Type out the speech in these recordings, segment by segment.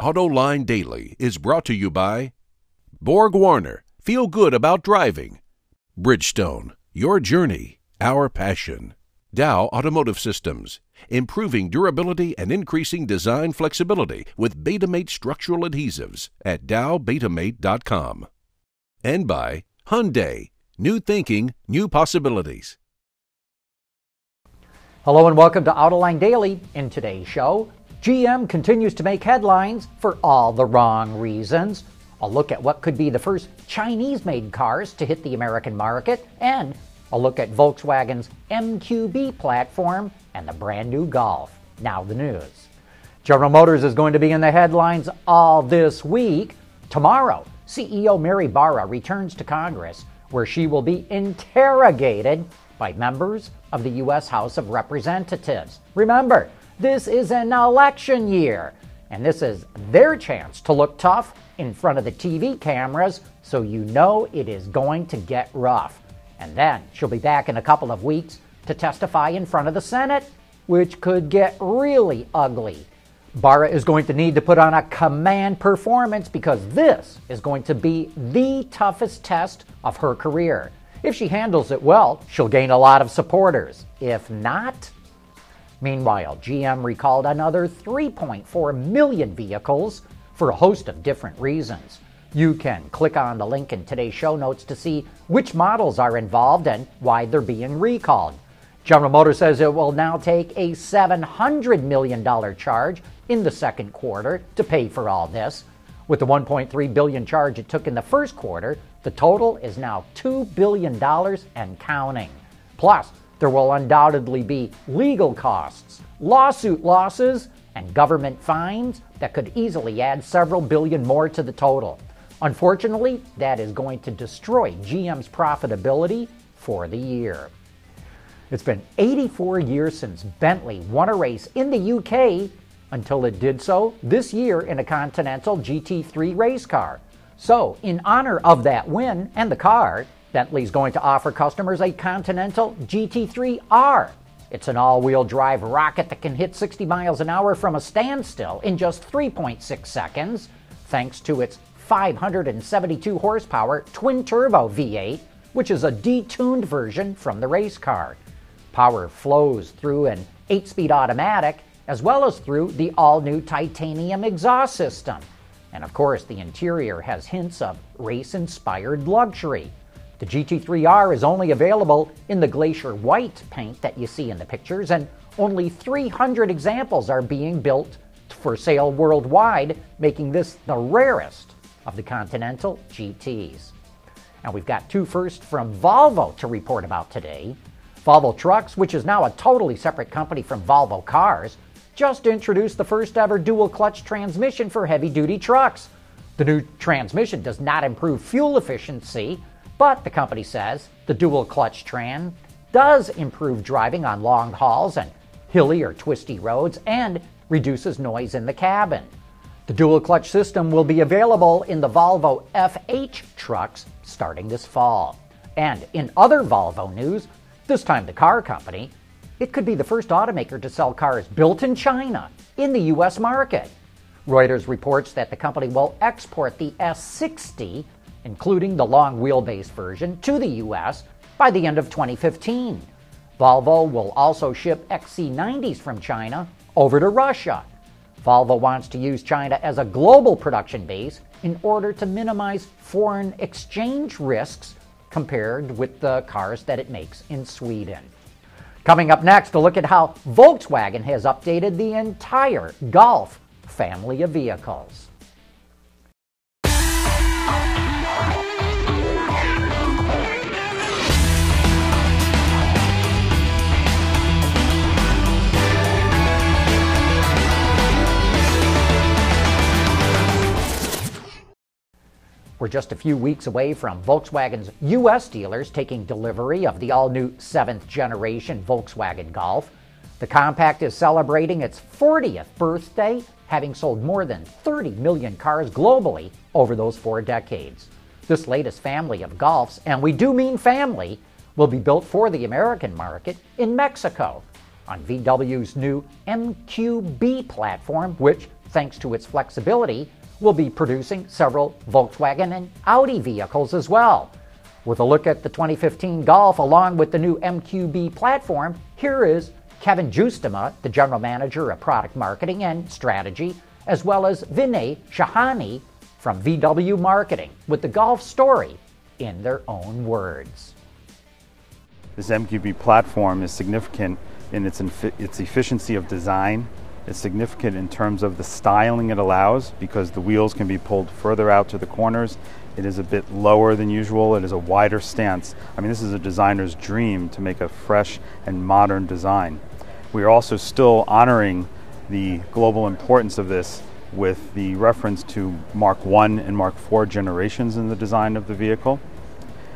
Auto Line Daily is brought to you by Borg Warner. Feel good about driving. Bridgestone. Your journey. Our passion. Dow Automotive Systems. Improving durability and increasing design flexibility with Betamate structural adhesives at DowBetamate.com. And by Hyundai. New thinking, new possibilities. Hello and welcome to Auto Line Daily. In today's show, GM continues to make headlines for all the wrong reasons. A look at what could be the first Chinese-made cars to hit the American market, and a look at Volkswagen's MQB platform and the brand new Golf. Now the news. General Motors is going to be in the headlines all this week. Tomorrow, CEO Mary Barra returns to Congress, where she will be interrogated by members of the U.S. House of Representatives. Remember, this is an election year, and this is their chance to look tough in front of the TV cameras, so you know it is going to get rough. And then she'll be back in a couple of weeks to testify in front of the Senate, which could get really ugly. Barra is going to need to put on a command performance because this is going to be the toughest test of her career. If she handles it well, she'll gain a lot of supporters. If not... Meanwhile, GM recalled another 3.4 million vehicles for a host of different reasons. You can click on the link in today's show notes to see which models are involved and why they're being recalled. General Motors says it will now take a $700 million charge in the second quarter to pay for all this. With the $1.3 billion charge it took in the first quarter, the total is now $2 billion and counting. Plus, there will undoubtedly be legal costs, lawsuit losses, and government fines that could easily add several billion more to the total. Unfortunately, that is going to destroy GM's profitability for the year. It's been 84 years since Bentley won a race in the UK until it did so this year in a Continental GT3 race car. So, in honor of that win and the car, Bentley's going to offer customers a Continental GT3R. It's an all-wheel drive rocket that can hit 60 miles an hour from a standstill in just 3.6 seconds, thanks to its 572 horsepower twin-turbo V8, which is a detuned version from the race car. Power flows through an 8-speed automatic, as well as through the all-new titanium exhaust system. And of course, the interior has hints of race-inspired luxury. The GT3R is only available in the Glacier White paint that you see in the pictures, and only 300 examples are being built for sale worldwide, making this the rarest of the Continental GTs. And we've got two firsts from Volvo to report about today. Volvo Trucks, which is now a totally separate company from Volvo Cars, just introduced the first ever dual-clutch transmission for heavy-duty trucks. The new transmission does not improve fuel efficiency, but the company says the dual-clutch Tran does improve driving on long hauls and hilly or twisty roads and reduces noise in the cabin. The dual-clutch system will be available in the Volvo FH trucks starting this fall. And in other Volvo news, this time the car company, it could be the first automaker to sell cars built in China in the U.S. market. Reuters reports that the company will export the S60, including the long wheelbase version, to the U.S. by the end of 2015. Volvo will also ship XC90s from China over to Russia. Volvo wants to use China as a global production base in order to minimize foreign exchange risks compared with the cars that it makes in Sweden. Coming up next, a look at how Volkswagen has updated the entire Golf family of vehicles. We're just a few weeks away from Volkswagen's U.S. dealers taking delivery of the all-new 7th generation Volkswagen Golf. The compact is celebrating its 40th birthday, having sold more than 30 million cars globally over those 4 decades. This latest family of Golfs, and we do mean family, will be built for the American market in Mexico on VW's new MQB platform, which thanks to its flexibility, will be producing several Volkswagen and Audi vehicles as well. With a look at the 2015 Golf along with the new MQB platform, here is Kevin Justema, the General Manager of Product Marketing and Strategy, as well as Vinay Shahani from VW Marketing, with the Golf story in their own words. This MQB platform is significant in its efficiency of design. It's significant in terms of the styling it allows, because the wheels can be pulled further out to the corners. It is a bit lower than usual. It is a wider stance. I mean, this is a designer's dream to make a fresh and modern design. We are also still honoring the global importance of this with the reference to Mark I and Mark IV generations in the design of the vehicle.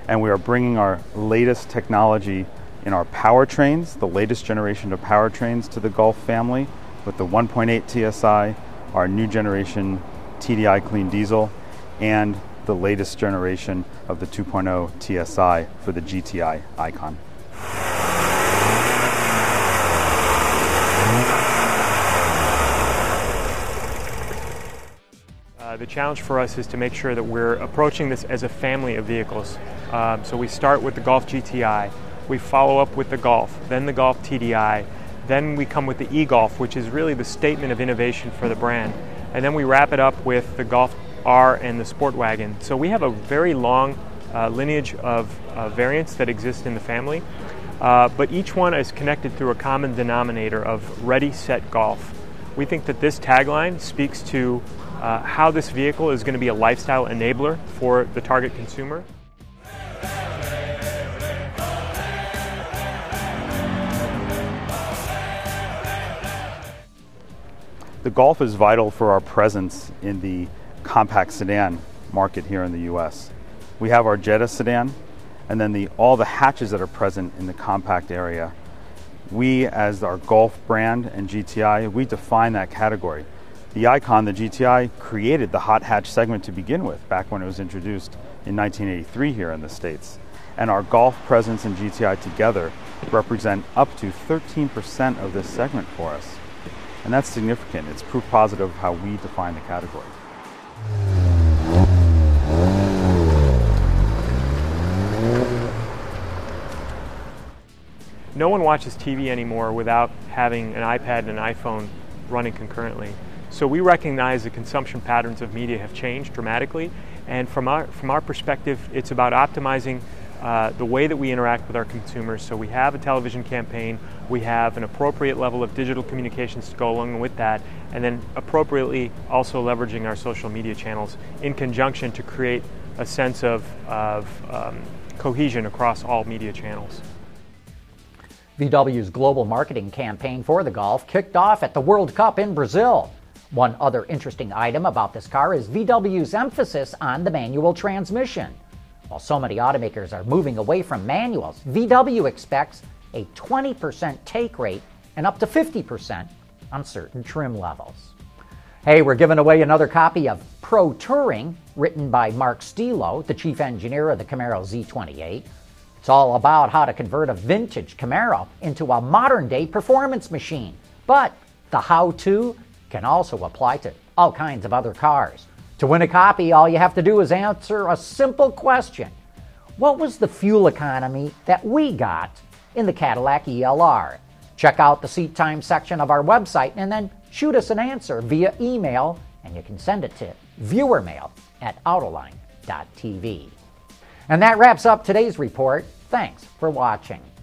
And we are bringing our latest technology in our powertrains, the latest generation of powertrains, to the Golf family with the 1.8 TSI, our new generation TDI clean diesel, and the latest generation of the 2.0 TSI for the GTI icon. The challenge for us is to make sure that we're approaching this as a family of vehicles. So we start with the Golf GTI, we follow up with the Golf, then the Golf TDI, then we come with the e-Golf, which is really the statement of innovation for the brand, and then we wrap it up with the Golf R and the Sport Wagon. So we have a very long lineage of variants that exist in the family, but each one is connected through a common denominator of ready, set, golf. We think that this tagline speaks to how this vehicle is going to be a lifestyle enabler for the target consumer. The Golf is vital for our presence in the compact sedan market here in the U.S. We have our Jetta sedan, and then all the hatches that are present in the compact area. We, as our Golf brand and GTI, we define that category. The icon, the GTI, created the hot hatch segment to begin with back when it was introduced in 1983 here in the States. And our Golf presence and GTI together represent up to 13% of this segment for us. And that's significant. It's proof positive of how we define the category. No one watches TV anymore without having an iPad and an iPhone running concurrently. So we recognize the consumption patterns of media have changed dramatically, and from our perspective, it's about optimizing the way that we interact with our consumers. So we have a television campaign, we have an appropriate level of digital communications to go along with that, and then appropriately also leveraging our social media channels in conjunction to create a sense of cohesion across all media channels. VW's global marketing campaign for the Golf kicked off at the World Cup in Brazil. One other interesting item about this car is VW's emphasis on the manual transmission. While so many automakers are moving away from manuals, VW expects a 20% take rate and up to 50% on certain trim levels. Hey, we're giving away another copy of Pro Touring, written by Mark Stilo, the chief engineer of the Camaro Z28. It's all about how to convert a vintage Camaro into a modern-day performance machine. But the how-to can also apply to all kinds of other cars. To win a copy, all you have to do is answer a simple question. What was the fuel economy that we got in the Cadillac ELR? Check out the seat time section of our website and then shoot us an answer via email, and you can send it to viewermail@autoline.tv. And that wraps up today's report. Thanks for watching.